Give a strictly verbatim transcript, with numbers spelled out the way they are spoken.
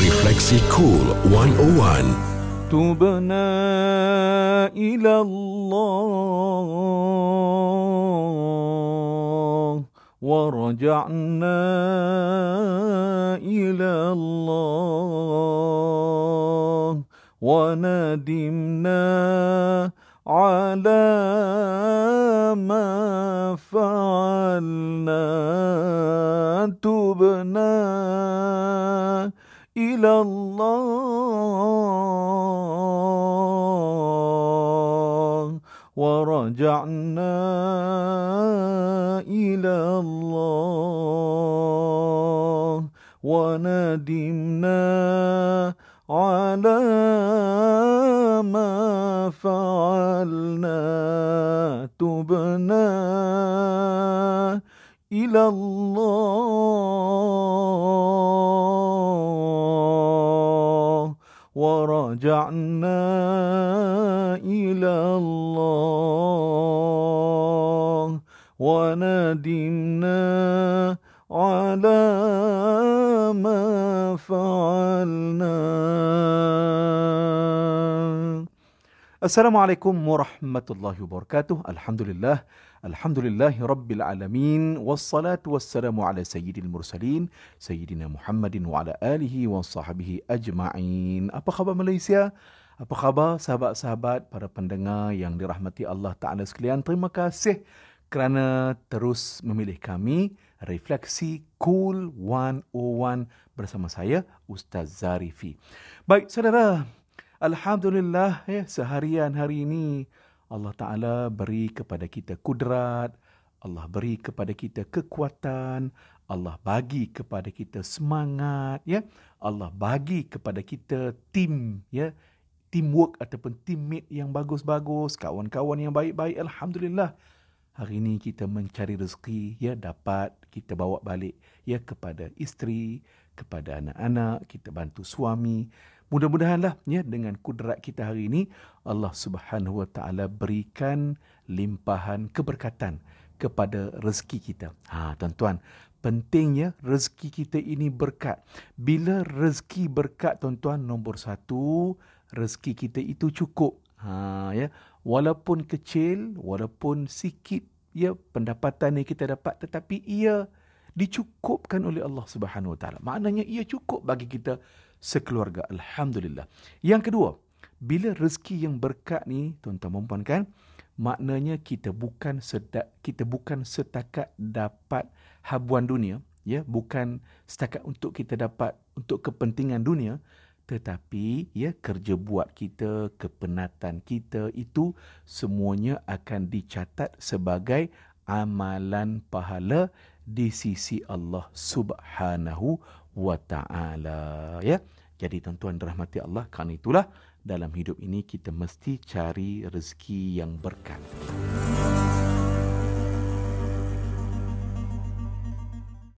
Refleksi Kool seratus satu. Tubna ila Allah, warja'na ila Allah, wa nadimna ala ma fa'alna. Tubna ila Allah, warja'na ila Allah, wa nadimna ala ma fa'alna. Tubna ila Allah, warja'na ila Allah, wa nadimna ala ma fa'alna. Assalamualaikum warahmatullahi wabarakatuh. Alhamdulillah, Alhamdulillah Rabbil Alamin, wassalatu wassalamu ala Sayyidil Mursalin, Sayyidina Muhammadin wa ala alihi wa sahbihi ajma'in. Apa khabar Malaysia? Apa khabar sahabat-sahabat, para pendengar yang dirahmati Allah Ta'ala sekalian? Terima kasih kerana terus memilih kami, Refleksi Kool seratus satu bersama saya, Ustaz Zarifi. Baik, saudara. Alhamdulillah, ya, seharian hari ini Allah Ta'ala beri kepada kita kudrat, Allah beri kepada kita kekuatan, Allah bagi kepada kita semangat, ya, Allah bagi kepada kita tim, ya, teamwork ataupun teammate yang bagus-bagus, kawan-kawan yang baik-baik. Alhamdulillah, hari ini kita mencari rezeki, ya, dapat kita bawa balik, ya, kepada isteri, kepada anak-anak, kita bantu suami. Mudah-mudahanlah, ya, dengan kudrat kita hari ini Allah Subhanahu Wa Taala berikan limpahan keberkatan kepada rezeki kita. Ha, tuan-tuan, pentingnya rezeki kita ini berkat. Bila rezeki berkat, tuan-tuan, nombor satu, rezeki kita itu cukup. Ha, ya, walaupun kecil, walaupun sikit, ya, pendapatan yang kita dapat, tetapi ia dicukupkan oleh Allah Subhanahu Wa Taala. Maknanya ia cukup bagi kita sekeluarga. Alhamdulillah. Yang kedua, bila rezeki yang berkat ni, tuan-tuan dan puan, kan, maknanya kita bukan sedak, kita bukan setakat dapat habuan dunia, ya, bukan setakat untuk kita dapat untuk kepentingan dunia, tetapi, ya, kerja buat kita, kepenatan kita itu semuanya akan dicatat sebagai amalan pahala di sisi Allah Subhanahu wa Ta'ala, ya. Jadi tuan-tuan dirahmati Allah, kerana itulah dalam hidup ini kita mesti cari rezeki yang berkah.